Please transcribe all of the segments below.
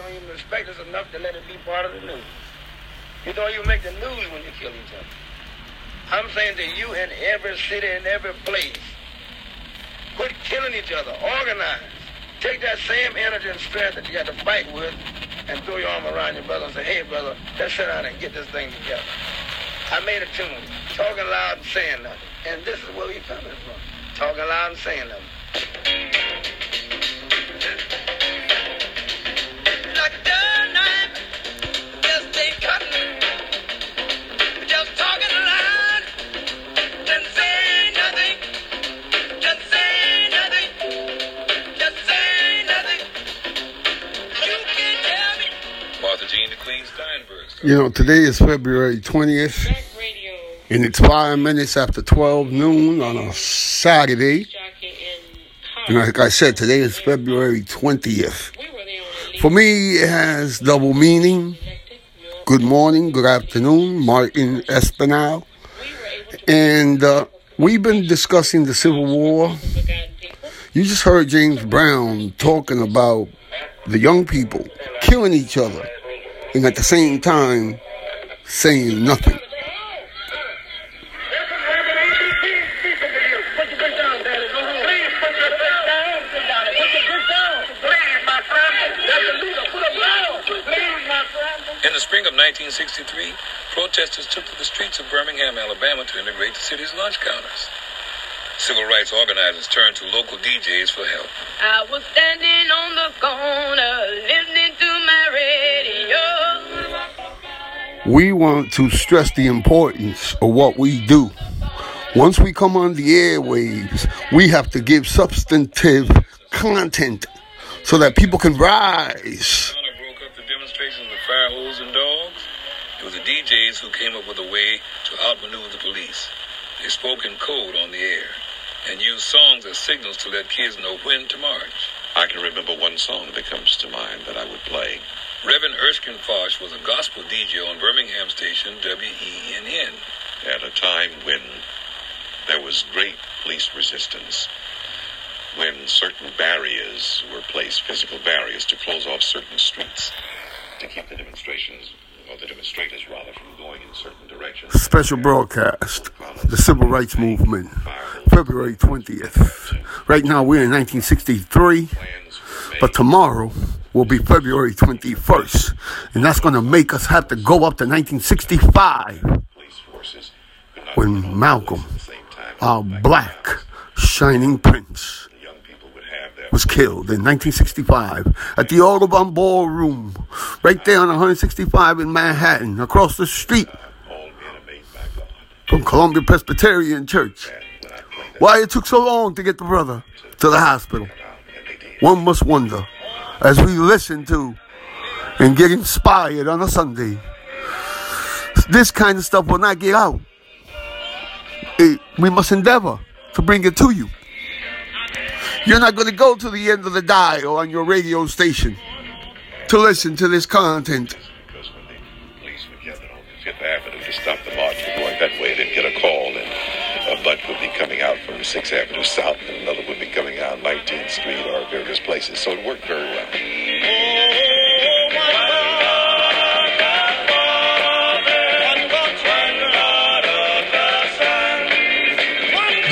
don't even respect us enough to let it be part of the news. You don't even make the news when you kill each other. I'm saying to you in every city, in every place, quit killing each other. Organize. Take that same energy and strength that you got to fight with and throw your arm around your brother and say, hey, brother, let's sit down and get this thing together. I made a tune, talking loud and saying nothing. And this is where we coming from, talking loud and saying nothing. You know, today is February 20th, and it's 5 minutes after 12 noon on a Saturday. And like I said, today is February 20th. For me, it has double meaning. Good morning, good afternoon, Martin Espinal. And we've been discussing the Civil War. You just heard James Brown talking about the young people killing each other. And at the same time, saying nothing. In the spring of 1963, protesters took to the streets of Birmingham, Alabama to integrate the city's lunch counters. Civil rights organizers turned to local DJs for help. I was standing on the corner, listening to my radio. We want to stress the importance of what we do. Once we come on the airwaves, we have to give substantive content so that people can rise. The broke up the demonstrations with fire hoses and dogs. It was the DJs who came up with a way to outmaneuver the police. They spoke in code on the air and use songs as signals to let kids know when to march. I can remember one song that comes to mind that I would play. Reverend Erskine Fosh was a gospel DJ on Birmingham station WENN. At a time when there was great police resistance, when certain barriers were placed, physical barriers to close off certain streets to keep the demonstrations, or the demonstrators rather, from going in certain directions. Special broadcast, the Civil Rights Movement, February 20th. Right now we're in 1963, but tomorrow will be February 21st, and that's going to make us have to go up to 1965 when Malcolm, our black shining prince, was killed in 1965 at the Audubon Ballroom, right there on 165 in Manhattan, across the street from Columbia Presbyterian Church. Why it took so long to get the brother to the hospital, one must wonder, as we listen to and get inspired on a Sunday. This kind of stuff will not get out. We must endeavor to bring it to you. You're not going to go to the end of the dial on your radio station to listen to this content. Because when the police were gathered on the Fifth Avenue to stop the march, we're going that way, they'd get a call, and a butt would be coming out from 6th Avenue South, and another would be coming out 19th Street or various places. So it worked very well.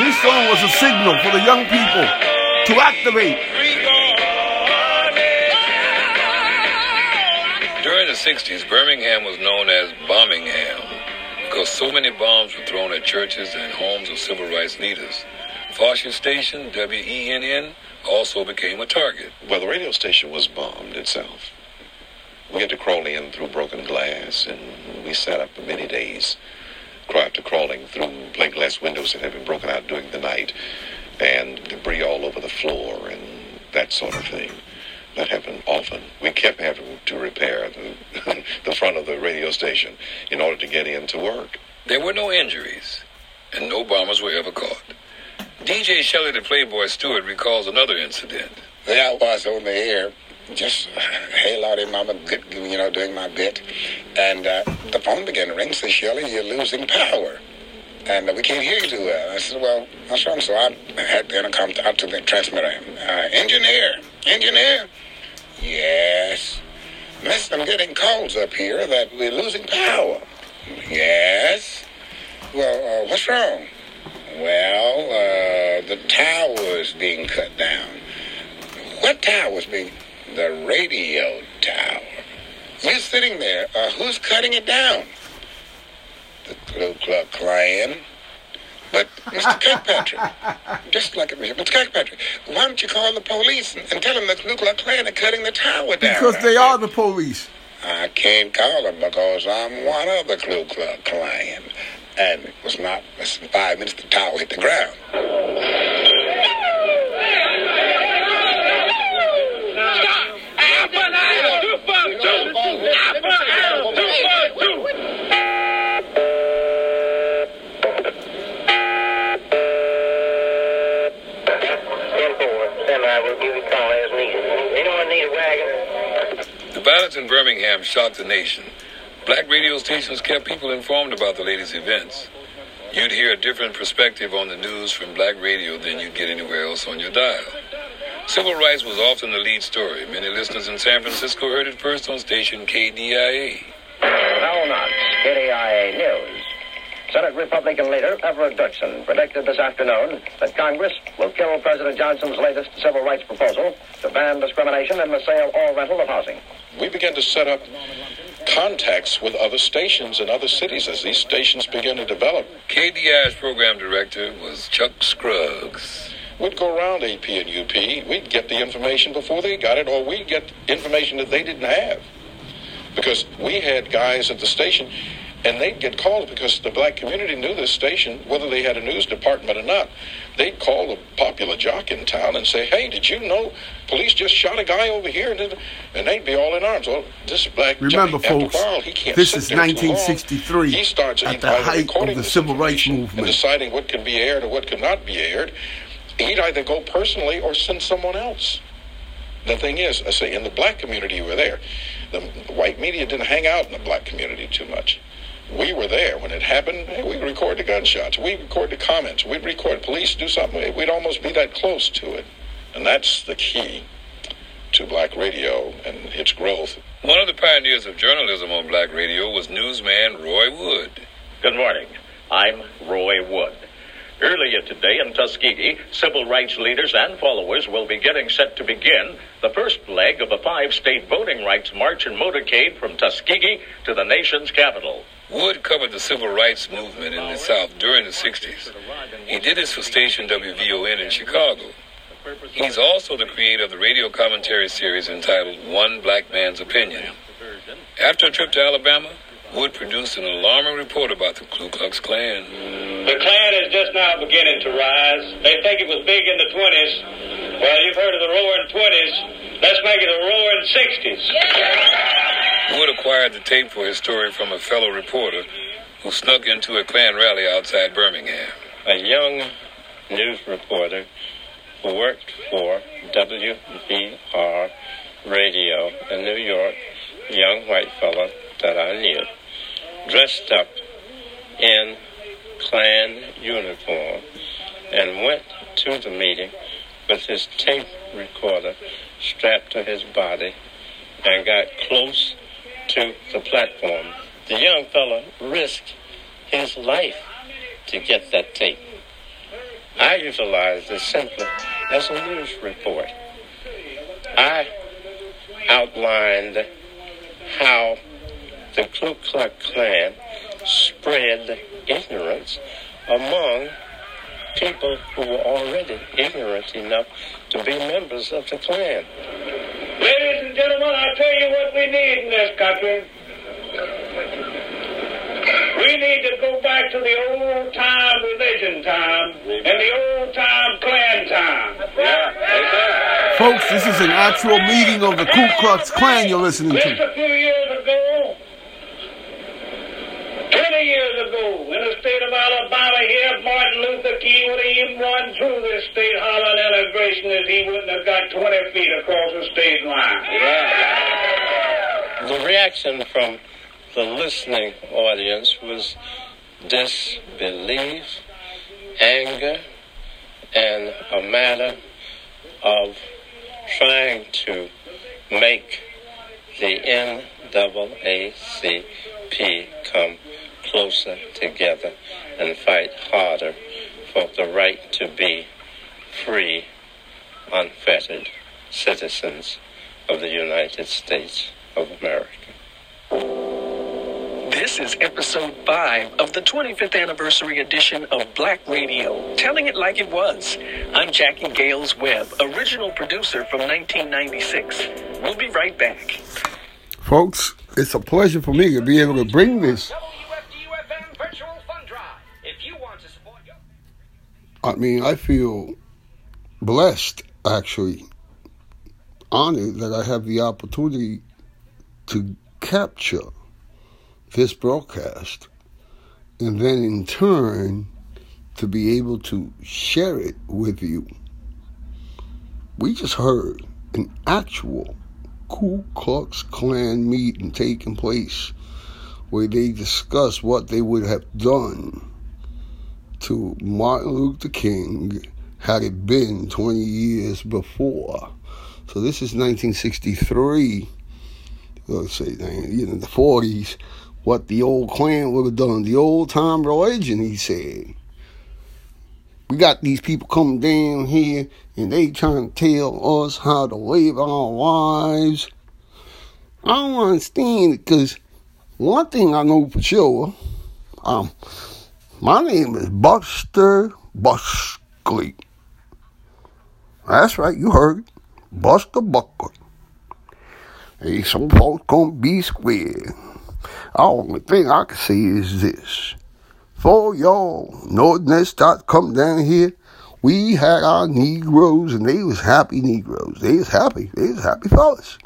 This song was a signal for the young people to activate. During the 60s, Birmingham was known as Bombingham because so many bombs were thrown at churches and homes of civil rights leaders. Foster Station, WENN, also became a target. Well, the radio station was bombed itself. We had to crawl in through broken glass, and we sat up for many days prior to crawling through plate glass windows that had been broken out during the night, and debris all over the floor and that sort of thing. That happened often. We kept having to repair the front of the radio station in order to get in to work. There were no injuries, and no bombers were ever caught. DJ Shelley the Playboy Stewart recalls another incident. There I was on the air, just, hey, Lordy, Mama, good, you know, doing my bit. And the phone began to ring. Said, Shelley, you're losing power. And we can't hear you too well. I said, well, what's wrong? So I had to come out to the transmitter. Engineer. Yes. I'm getting calls up here that we're losing power. Yes? Well, what's wrong? Well, the tower is being cut down. What tower is being? The radio tower. You're sitting there. Who's cutting it down? The Ku Klux Klan. But, Mr. Kirkpatrick, just like it was, Mr. Kirkpatrick, why don't you call the police and tell them the Ku Klux Klan are cutting the tower down? Because they are the police. I can't call them because I'm one of the Ku Klux Klan. And it was not less than 5 minutes the tower hit the ground. Stop! Apple, the violence in Birmingham shocked the nation. Black radio stations kept people informed about the latest events. You'd hear a different perspective on the news from black radio than you'd get anywhere else on your dial. Civil rights was often the lead story. Many listeners in San Francisco heard it first on station KDIA. Hal Knox, KDIA News. Senate Republican leader Everett Dirksen predicted this afternoon that Congress will kill President Johnson's latest civil rights proposal to ban discrimination in the sale or rental of housing. We began to set up contacts with other stations in other cities as these stations began to develop. KDI's program director was Chuck Scruggs. We'd go around AP and UP. We'd get the information before they got it, or we'd get information that they didn't have. Because we had guys at the station, and they'd get called because the black community knew this station, whether they had a news department or not. They'd call a popular jock in town and say, hey, did you know police just shot a guy over here? And they'd be all in arms. Well, this black jock, after a while, he can't sit there too long. Remember, folks, this is 1963 at the height of the civil rights movement. And deciding what can be aired or what could not be aired, he'd either go personally or send someone else. The thing is, I say, in the black community, you were there. The white media didn't hang out in the black community too much. We were there when it happened. Hey, we'd record the gunshots. We'd record the comments. We'd record police do something. We'd almost be that close to it. And that's the key to black radio and its growth. One of the pioneers of journalism on black radio was newsman Roy Wood. Good morning. I'm Roy Wood. Earlier today in Tuskegee, civil rights leaders and followers will be getting set to begin the first leg of a five-state voting rights march and motorcade from Tuskegee to the nation's capital. Wood covered the civil rights movement in the South during the 60s. He did this for station WVON in Chicago. He's also the creator of the radio commentary series entitled One Black Man's Opinion. After a trip to Alabama, Wood produced an alarming report about the Ku Klux Klan. The Klan is just now beginning to rise. They think it was big in the 20s. Well, you've heard of the roaring 20s. Let's make it a roaring 60s. Yeah. Wood acquired the tape for his story from a fellow reporter who snuck into a Klan rally outside Birmingham. A young news reporter who worked for WBR radio in New York, a young white fellow that I knew, dressed up in Klan uniform and went to the meeting with his tape recorder strapped to his body and got close to the platform. The young fellow risked his life to get that tape. I utilized it simply as a news report. I outlined how the Ku Klux Klan spread ignorance among people who were already ignorant enough to be members of the Klan. Ladies and gentlemen, I tell you what we need in this country. We need to go back to the old-time religion time and the old-time Klan time. Yeah. Folks, this is an actual meeting of the Ku Klux Klan you're listening to. Just a few years ago, 20 years ago, in the state of Alabama here, Martin Luther King would have even run through this state hollering integration if he wouldn't have got 20 feet across the state line. Yeah. The reaction from the listening audience was disbelief, anger, and a matter of trying to make the end NAACP come closer together and fight harder for the right to be free, unfettered citizens of the United States of America. This is episode 5 of the 25th anniversary edition of Black Radio, telling it like it was. I'm Jackie Gales Webb, original producer from 1996. We'll be right back. Folks, it's a pleasure for me to be able to bring this. I mean, I feel blessed, actually, honored that I have the opportunity to capture this broadcast, and then in turn, to be able to share it with you. We just heard an actual Ku Klux Klan meeting taking place where they discussed what they would have done to Martin Luther King had it been 20 years before. So this is 1963, let's say, you know, the 40s, what the old Klan would have done, the old time religion, he said. We got these people coming down here and they trying to tell us how to live our lives. I don't understand it, because one thing I know for sure, my name is Buster Buckley. That's right, you heard it. Buster Buckley. Hey, some folks gonna be square. The only thing I can say is this. For y'all, Northerners start come down here. We had our Negroes, and they was happy Negroes. They was happy. They was happy fellas.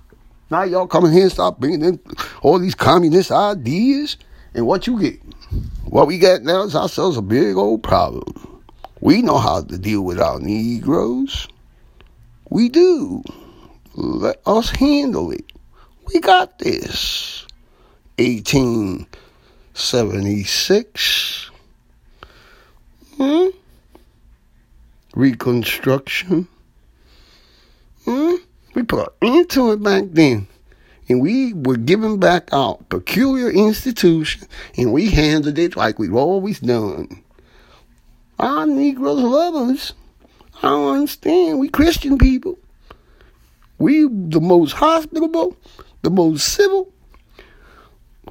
Now y'all coming here and start bringing in all these communist ideas, and what you get? What we got now is ourselves a big old problem. We know how to deal with our Negroes. We do. Let us handle it. We got this. 1876. Reconstruction. We put an end to it back then. And we were giving back our peculiar institution, and we handled it like we've always done. Our Negroes love us. I don't understand. We Christian people. We the most hospitable, the most civil.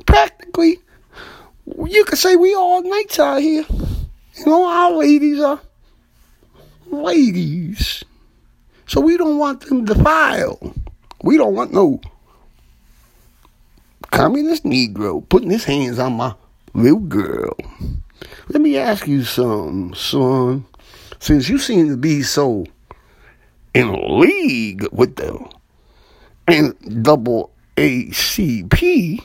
Practically, you could say we all knights out here. And all our ladies are ladies. So we don't want them defiled. We don't want no communist Negro putting his hands on my little girl. Let me ask you something, son. Since you seem to be so in league with the NAACP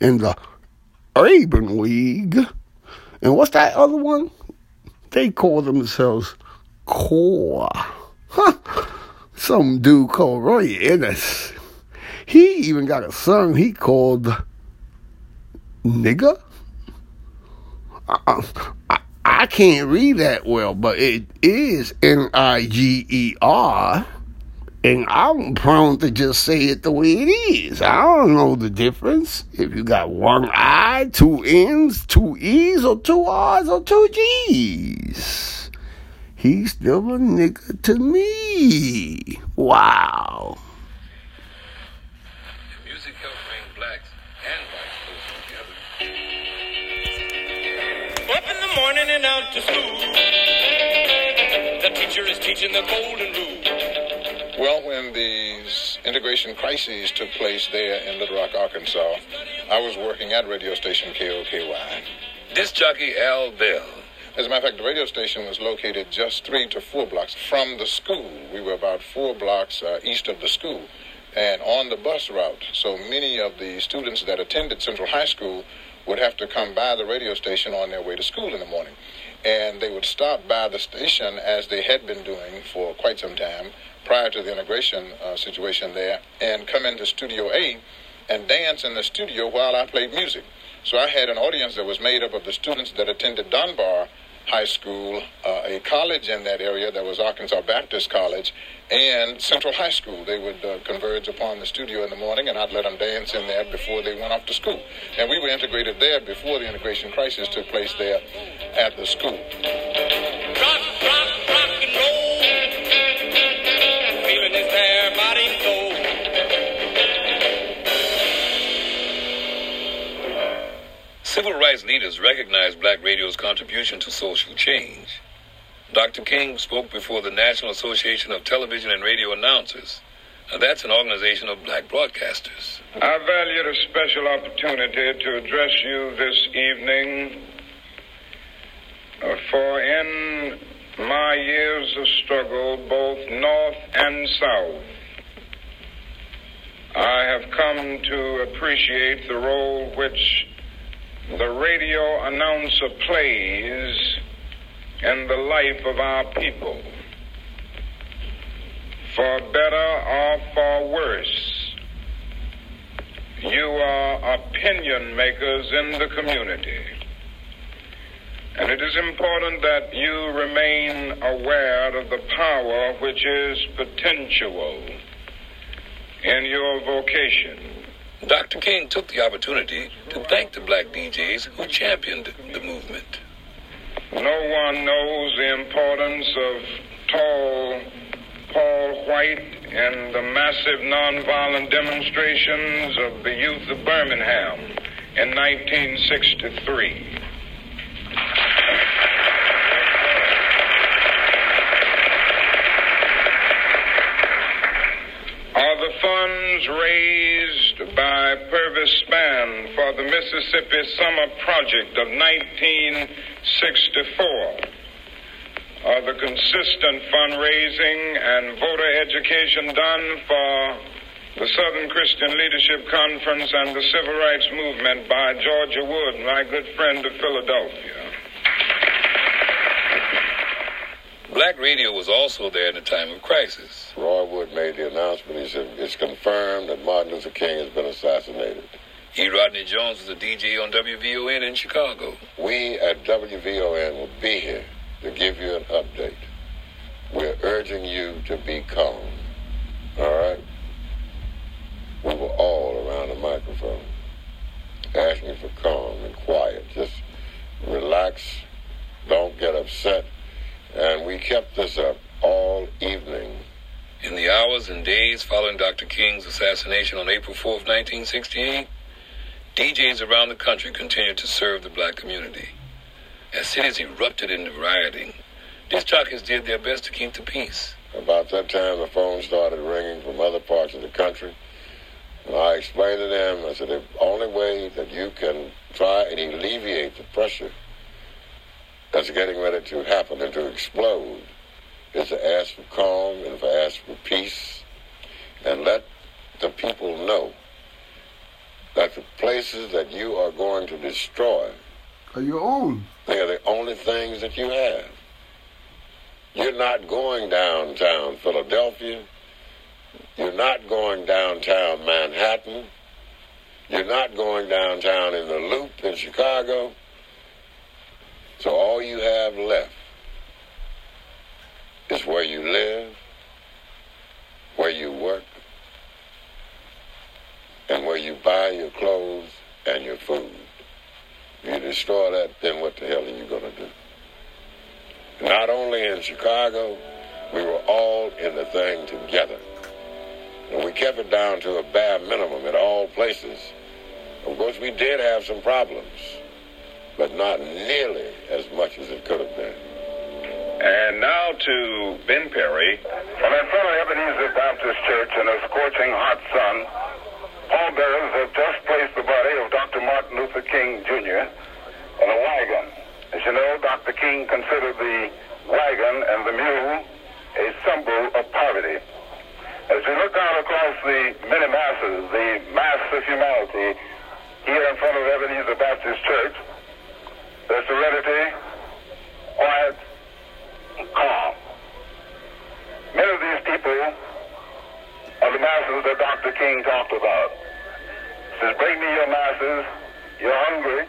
and the Urban League, and what's that other one? They call themselves CORE. Some dude called Roy Ennis. He even got a song he called Nigga. I can't read that well, but it is N-I-G-E-R. And I'm prone to just say it the way it is. I don't know the difference. If you got one I, two N's, two E's, or two R's, or two G's. He's still a nigga to me. Wow. Up in the morning and out to school. The teacher is teaching the golden rule. Well, when these integration crises took place there in Little Rock, Arkansas, I was working at radio station KOKY. Disc jockey Al Bell. As a matter of fact, the radio station was located just 3 to 4 blocks from the school. We were about 4 blocks east of the school and on the bus route. So many of the students that attended Central High School would have to come by the radio station on their way to school in the morning. And they would stop by the station, as they had been doing for quite some time prior to the integration situation there, and come into Studio A and dance in the studio while I played music. So I had an audience that was made up of the students that attended Dunbar High School, a college in that area that was Arkansas Baptist College, and Central High School. They would converge upon the studio in the morning, and I'd let them dance in there before they went off to school. And we were integrated there before the integration crisis took place there at the school. Rock and roll, feeling this there body soul. Civil rights leaders recognized black radio's contribution to social change. Dr. King spoke before the National Association of Television and Radio Announcers. Now, that's an organization of black broadcasters. I valued a special opportunity to address you this evening, for in my years of struggle, both north and south, I have come to appreciate the role which the radio announcer plays in the life of our people, for better or for worse. You are opinion makers in the community, and it is important that you remain aware of the power which is potential in your vocation. Dr. King took the opportunity to thank the black DJs who championed the movement. No one knows the importance of tall Paul White and the massive nonviolent demonstrations of the youth of Birmingham in 1963. Are the funds raised by Purvis Spann for the Mississippi Summer Project of 1964, are the consistent fundraising and voter education done for the Southern Christian Leadership Conference and the Civil Rights Movement by Georgia Wood, my good friend of Philadelphia? Black radio was also there in a time of crisis. Roy Wood made the announcement. He said, it's confirmed that Martin Luther King has been assassinated. E. Rodney Jones was a DJ on WVON in Chicago. We at WVON will be here to give you an update. We're urging you to be calm, all right? We were all around the microphone, asking for calm and quiet. Just relax, don't get upset. And we kept this up all evening. In the hours and days following Dr. King's assassination on April 4th, 1968, DJs around the country continued to serve the black community. As cities erupted into rioting, these jockeys did their best to keep the peace. About that time, the phone started ringing from other parts of the country. And I explained to them, I said, the only way that you can try and alleviate the pressure that's getting ready to happen and to explode is to ask for calm and to ask for peace, and let the people know that the places that you are going to destroy are your own. They are the only things that you have. You're not going downtown Philadelphia. You're not going downtown Manhattan. You're not going downtown in the Loop in Chicago. So all you have left is where you live, where you work, and where you buy your clothes and your food. If you destroy that, then what the hell are you going to do? Not only in Chicago, we were all in the thing together. And we kept it down to a bare minimum at all places. Of course, we did have some problems, but not nearly as much as it could have been. And now to Ben Perry. Well, in front of Ebenezer Baptist Church in a scorching hot sun, pallbearers have just placed the body of Dr. Martin Luther King, Jr. in a wagon. As you know, Dr. King considered the wagon and the mule a symbol of poverty. As you look out across the many masses, the mass of humanity, here in front of Ebenezer Baptist Church, there's serenity, quiet, and calm. Many of these people are the masses that Dr. King talked about. He says, bring me your masses. You're hungry,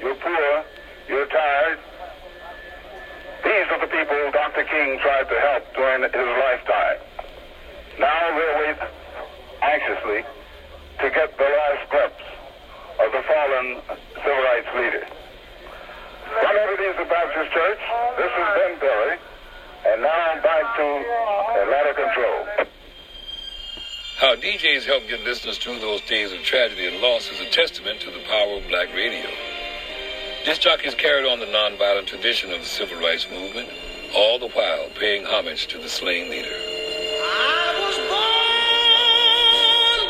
you're poor, you're tired, of the people Dr. King tried to help during his lifetime. Now they wait anxiously to get the last glimpse of the fallen civil rights leader. From Ebenezer Baptist Church, this is Ben Perry, and now I'm back to Atlanta Control. How DJs help get listeners through those days of tragedy and loss is a testament to the power of black radio. Disc jockeys carried on the nonviolent tradition of the civil rights movement, all the while paying homage to the slain leader. I was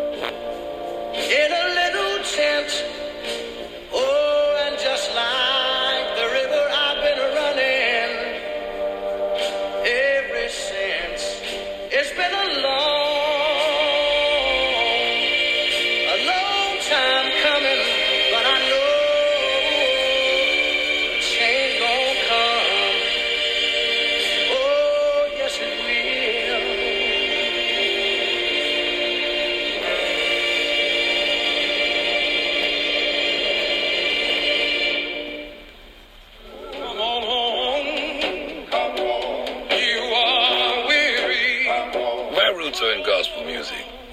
born by the river in a little tent. Oh, and just like the river, I've been running ever since. It's been a long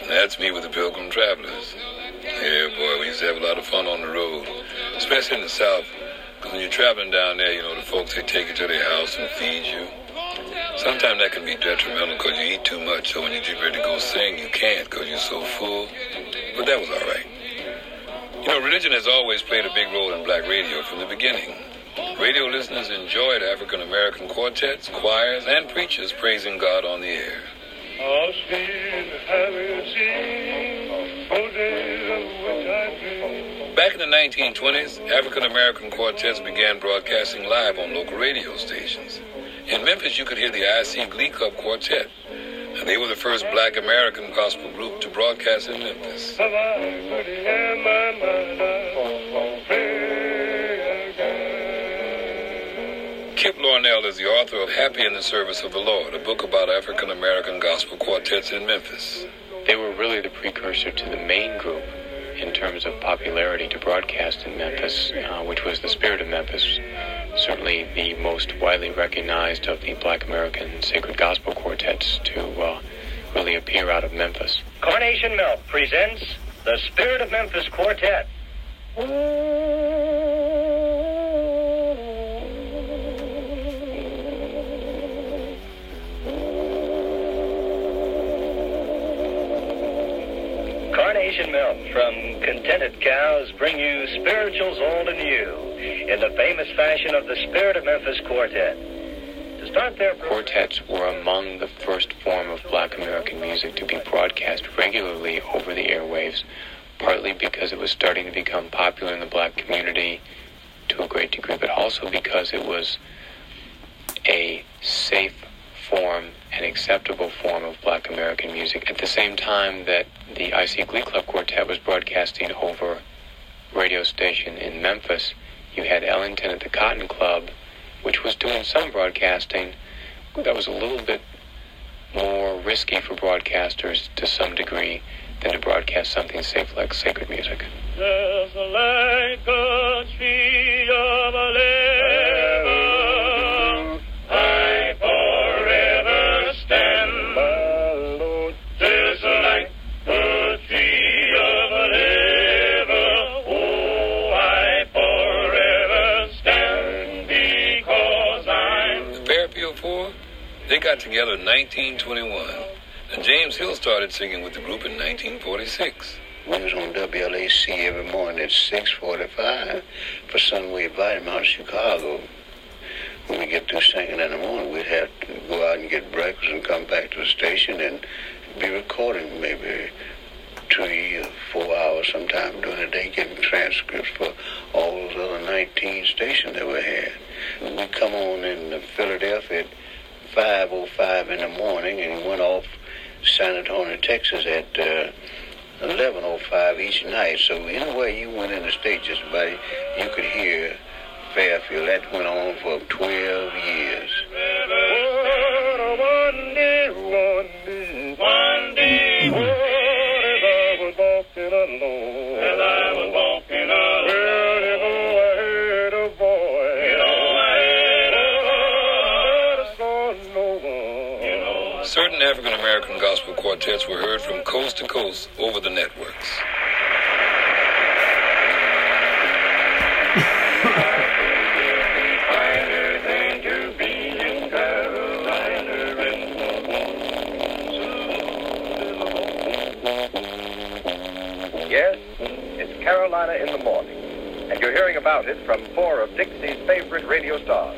That's me with the Pilgrim Travelers. Yeah, boy, we used to have a lot of fun on the road, especially in the South, because when you're traveling down there, you know, the folks, they take you to their house and feed you. Sometimes that can be detrimental because you eat too much, so when you get ready to go sing, you can't because you're so full. But that was all right. You know, religion has always played a big role in black radio from the beginning. Radio listeners enjoyed African-American quartets, choirs, and preachers praising God on the air. I'll sing, for days of which I dream. Back in the 1920s, African-American quartets began broadcasting live on local radio stations. In Memphis, you could hear the I.C. Glee Club Quartet, and they were the first black American gospel group to broadcast in Memphis. Kip Lornell is the author of Happy in the Service of the Lord, a book about African-American gospel quartets in Memphis. They were really the precursor to the main group in terms of popularity to broadcast in Memphis, which was the Spirit of Memphis, certainly the most widely recognized of the black American sacred gospel quartets to really appear out of Memphis. Coronation Milk presents the Spirit of Memphis Quartet. Milk from contented cows bring you spirituals old and new in the famous fashion of the Spirit of Memphis Quartet. To start their quartets were among the first form of black American music to be broadcast regularly over the airwaves, partly because it was starting to become popular in the black community to a great degree, but also because it was a safe form, an acceptable form of black American music. At the same time that the I.C. Glee Club Quartet was broadcasting over radio station in Memphis, you had Ellington at the Cotton Club, which was doing some broadcasting that was a little bit more risky for broadcasters to some degree than to broadcast something safe like sacred music. There's a light, good tree of a They got together in 1921, and James Hill started singing with the group in 1946. We was on WLAC every morning at 6:45 for Sunway Vitamin out of Chicago. When we get through singing in the morning, we'd have to go out and get breakfast and come back to the station and be recording maybe 3 or 4 hours sometime during the day, getting transcripts for all those other 19 stations that we had. We'd come on in Philadelphia at 5:05 in the morning and went off San Antonio, Texas at 11:05 each night. So anywhere you went in the state, just about you could hear Fairfield. That went on for 12 years. What a one day, what if I was walking alone? Well, if I heard a boy. Southern African American gospel quartets were heard from coast to coast over the networks. Yes, it's Carolina in the Morning, and you're hearing about it from four of Dixie's favorite radio stars,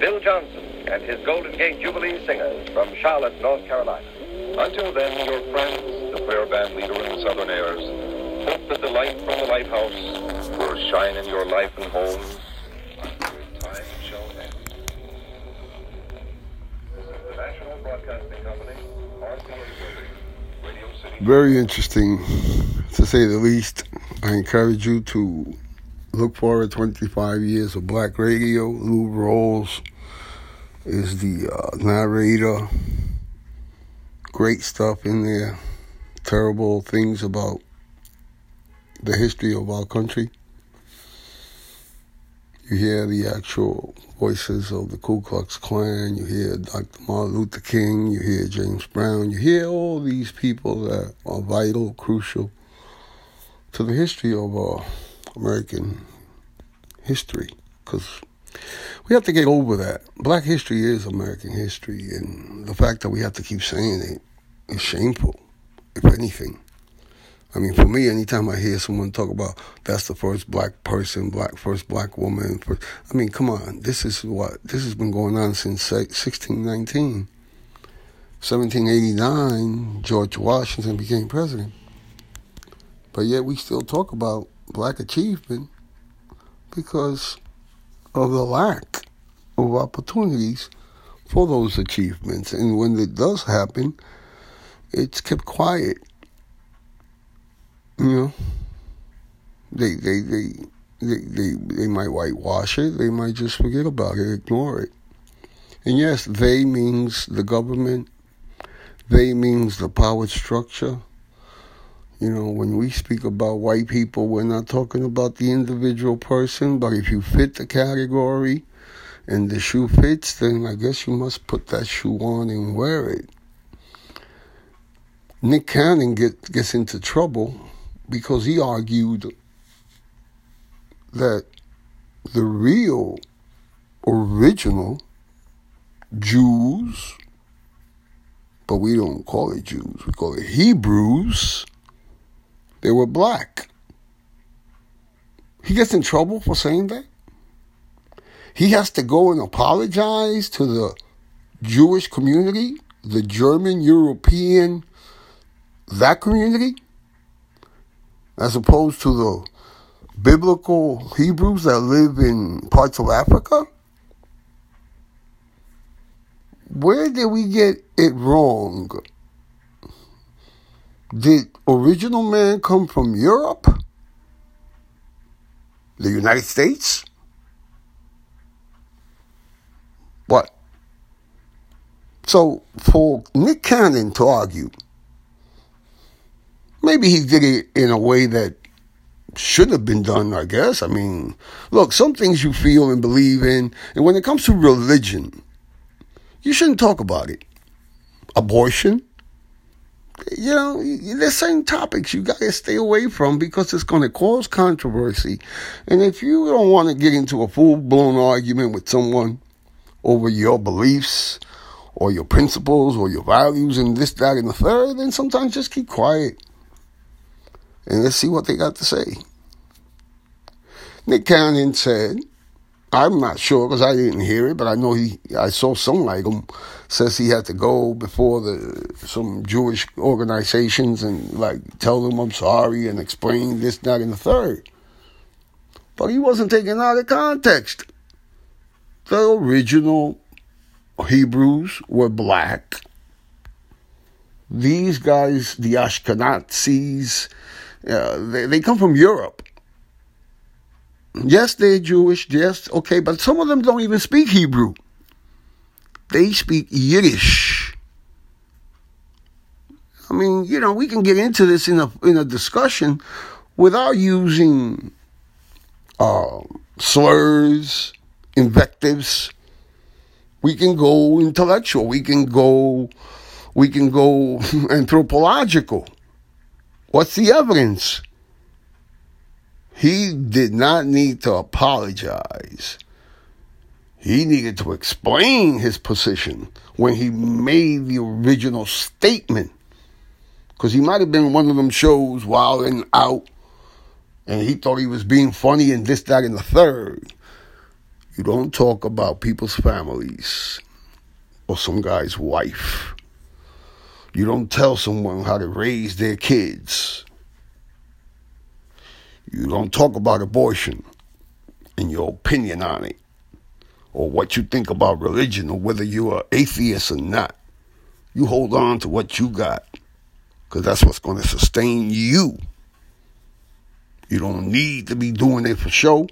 Bill Johnson and his Golden Gate Jubilee Singers from Charlotte, North Carolina. Until then, your friends, the prayer band leader in the Southern Airs, hope that the light from the lighthouse will shine in your life and home. Very interesting, to say the least. I encourage you to look forward 25 years of black radio. Lou Rawls is the narrator. Great stuff in there. Terrible things about the history of our country. You hear the actual voices of the Ku Klux Klan. You hear Dr. Martin Luther King. You hear James Brown. You hear all these people that are vital, crucial to the history of our American history. Because we have to get over that. Black history is American history. And the fact that we have to keep saying it is shameful, if anything. I mean, for me, anytime I hear someone talk about that's the first black person, first black woman, I mean, come on, this has been going on since 1619. 1789, George Washington became president. But yet we still talk about black achievement because of the lack of opportunities for those achievements. And when it does happen, it's kept quiet. You know, they might whitewash it. They might just forget about it, ignore it. And yes, they means the government. They means the power structure. You know, when we speak about white people, we're not talking about the individual person. But if you fit the category and the shoe fits, then I guess you must put that shoe on and wear it. Nick Cannon gets into trouble because he argued that the real original Jews, but we don't call it Jews, we call it Hebrews, they were black. He gets in trouble for saying that. He has to go and apologize to the Jewish community, the German, European, that community, as opposed to the biblical Hebrews that live in parts of Africa? Where did we get it wrong? Did original man come from Europe? The United States? What? So for Nick Cannon to argue, maybe he did it in a way that should have been done, I guess. I mean, look, some things you feel and believe in, and when it comes to religion, you shouldn't talk about it. Abortion, you know, there's certain topics you got to stay away from because it's going to cause controversy. And if you don't want to get into a full-blown argument with someone over your beliefs or your principles or your values and this, that, and the third, then sometimes just keep quiet. And let's see what they got to say. Nick Cannon said, I'm not sure because I didn't hear it, but I know I saw some item says he had to go before some Jewish organizations and tell them I'm sorry and explain this, that, and the third. But he wasn't taken out of context. The original Hebrews were black. These guys, the Ashkenazis, they come from Europe. Yes, they're Jewish, yes, okay, but some of them don't even speak Hebrew. They speak Yiddish. I mean, you know, we can get into this in a discussion without using slurs, invectives. We can go intellectual. We can go We can go anthropological. What's the evidence? He did not need to apologize. He needed to explain his position when he made the original statement. Because he might have been one of them shows, Wild and Out, and he thought he was being funny and this, that, and the third. You don't talk about people's families or some guy's wife. You don't tell someone how to raise their kids. You don't talk about abortion and your opinion on it, or what you think about religion, or whether you are atheist or not. You hold on to what you got, because that's what's going to sustain you. You don't need to be doing it for show.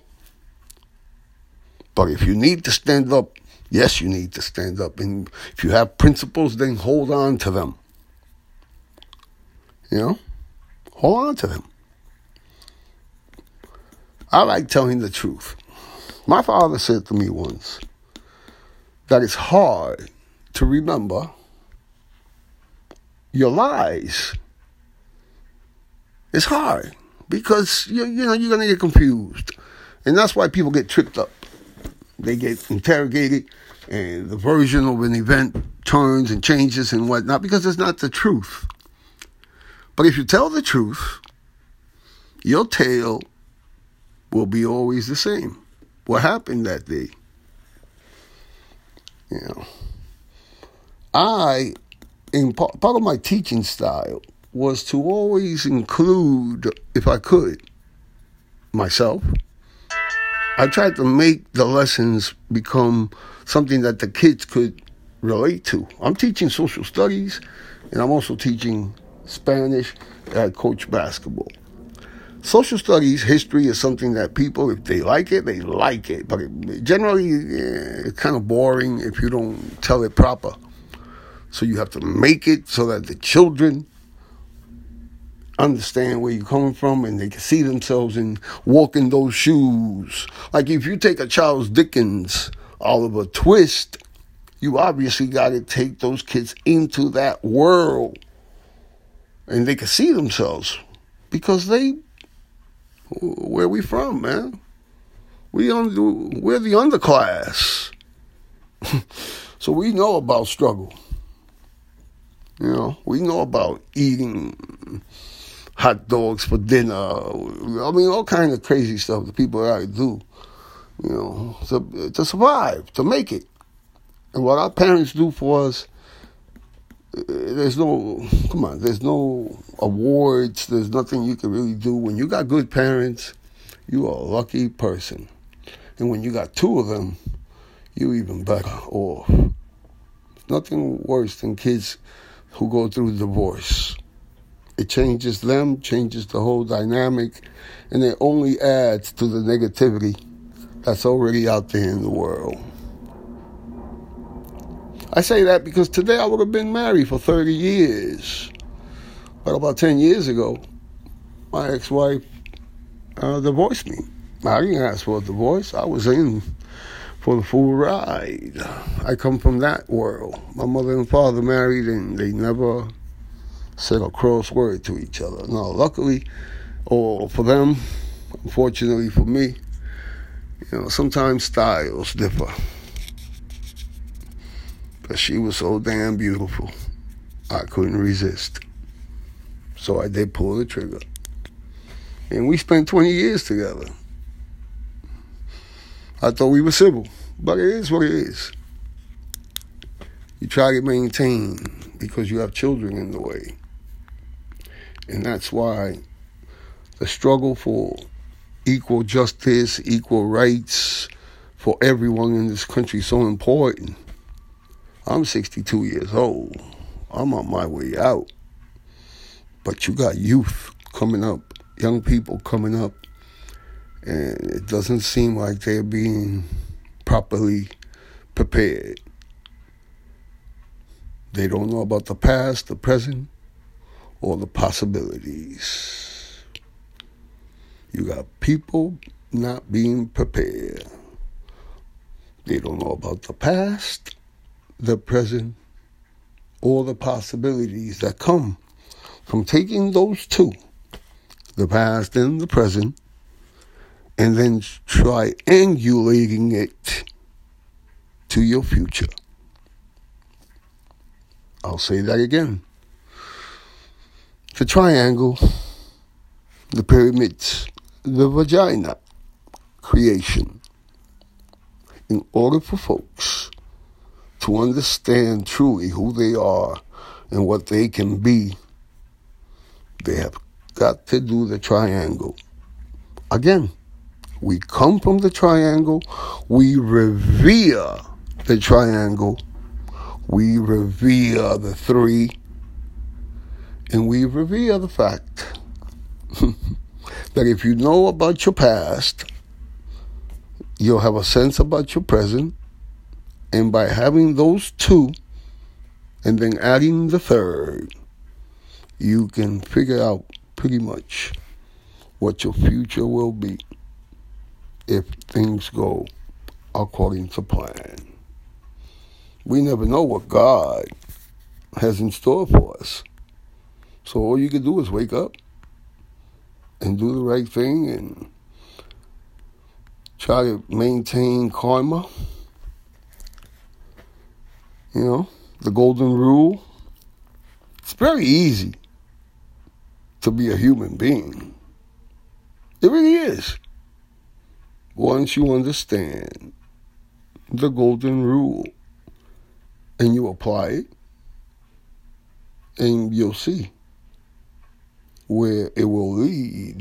But if you need to stand up, yes, you need to stand up. And if you have principles, then hold on to them. You know? Hold on to them. I like telling the truth. My father said to me once that it's hard to remember your lies. It's hard because, you're going to get confused. And that's why people get tripped up. They get interrogated and the version of an event turns and changes and whatnot because it's not the truth. But if you tell the truth, your tale will be always the same. What happened that day? You know, part of my teaching style was to always include, if I could, myself. I tried to make the lessons become something that the kids could relate to. I'm teaching social studies, and I'm also teaching Spanish. I coach basketball. Social studies, history is something that people, if they like it, they like it. But it's kind of boring if you don't tell it proper. So you have to make it so that the children understand where you're coming from and they can see themselves and walk in those shoes. Like if you take a Charles Dickens, Oliver Twist, you obviously got to take those kids into that world. And they can see themselves because where we from, man? We're the underclass. So we know about struggle. You know, we know about eating hot dogs for dinner. I mean, all kinds of crazy stuff that people gotta do, you know, to survive, to make it. And what our parents do for us, there's no awards. There's nothing you can really do. When you got good parents, you are a lucky person. And when you got two of them, you're even better off. Nothing worse than kids who go through divorce. It changes them, changes the whole dynamic, and it only adds to the negativity that's already out there in the world. I say that because today I would have been married for 30 years. But about 10 years ago, my ex-wife divorced me. I didn't ask for a divorce. I was in for the full ride. I come from that world. My mother and father married and they never said a cross word to each other. Now, luckily, or for them, unfortunately for me, sometimes styles differ. But she was so damn beautiful, I couldn't resist. So I did pull the trigger. And we spent 20 years together. I thought we were civil, but it is what it is. You try to maintain because you have children in the way. And that's why the struggle for equal justice, equal rights for everyone in this country is so important. I'm 62 years old. I'm on my way out. But you got youth coming up, young people coming up, and it doesn't seem like they're being properly prepared. They don't know about the past, the present, or the possibilities. You got people not being prepared. They don't know about the past, the present, all the possibilities that come from taking those two, the past and the present, and then triangulating it to your future. I'll say that again. The triangle, the pyramids, the vagina creation. In order for folks to understand truly who they are and what they can be, they have got to do the triangle. Again, we come from the triangle, we revere the triangle, we revere the three, and we revere the fact that if you know about your past, you'll have a sense about your present, and by having those two and then adding the third, you can figure out pretty much what your future will be if things go according to plan. We never know what God has in store for us. So all you can do is wake up and do the right thing and try to maintain karma. You know, the golden rule. It's very easy to be a human being. It really is. Once you understand the golden rule and you apply it, and you'll see where it will lead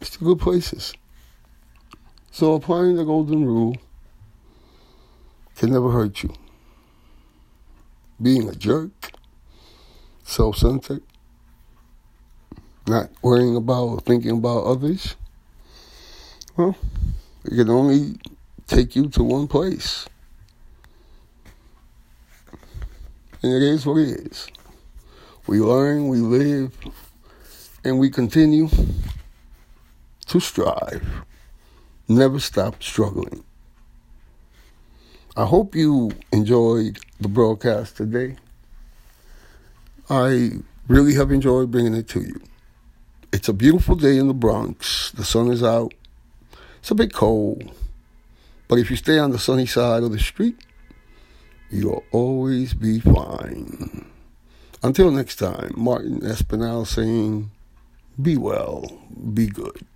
to good places. So applying the golden rule can never hurt you. Being a jerk, self-centered, not worrying about or thinking about others, well, it can only take you to one place. And it is what it is. We learn, we live, and we continue to strive. Never stop struggling. I hope you enjoyed the broadcast today. I really have enjoyed bringing it to you. It's a beautiful day in the Bronx. The sun is out. It's a bit cold. But if you stay on the sunny side of the street, you'll always be fine. Until next time, Martin Espinal saying, be well, be good.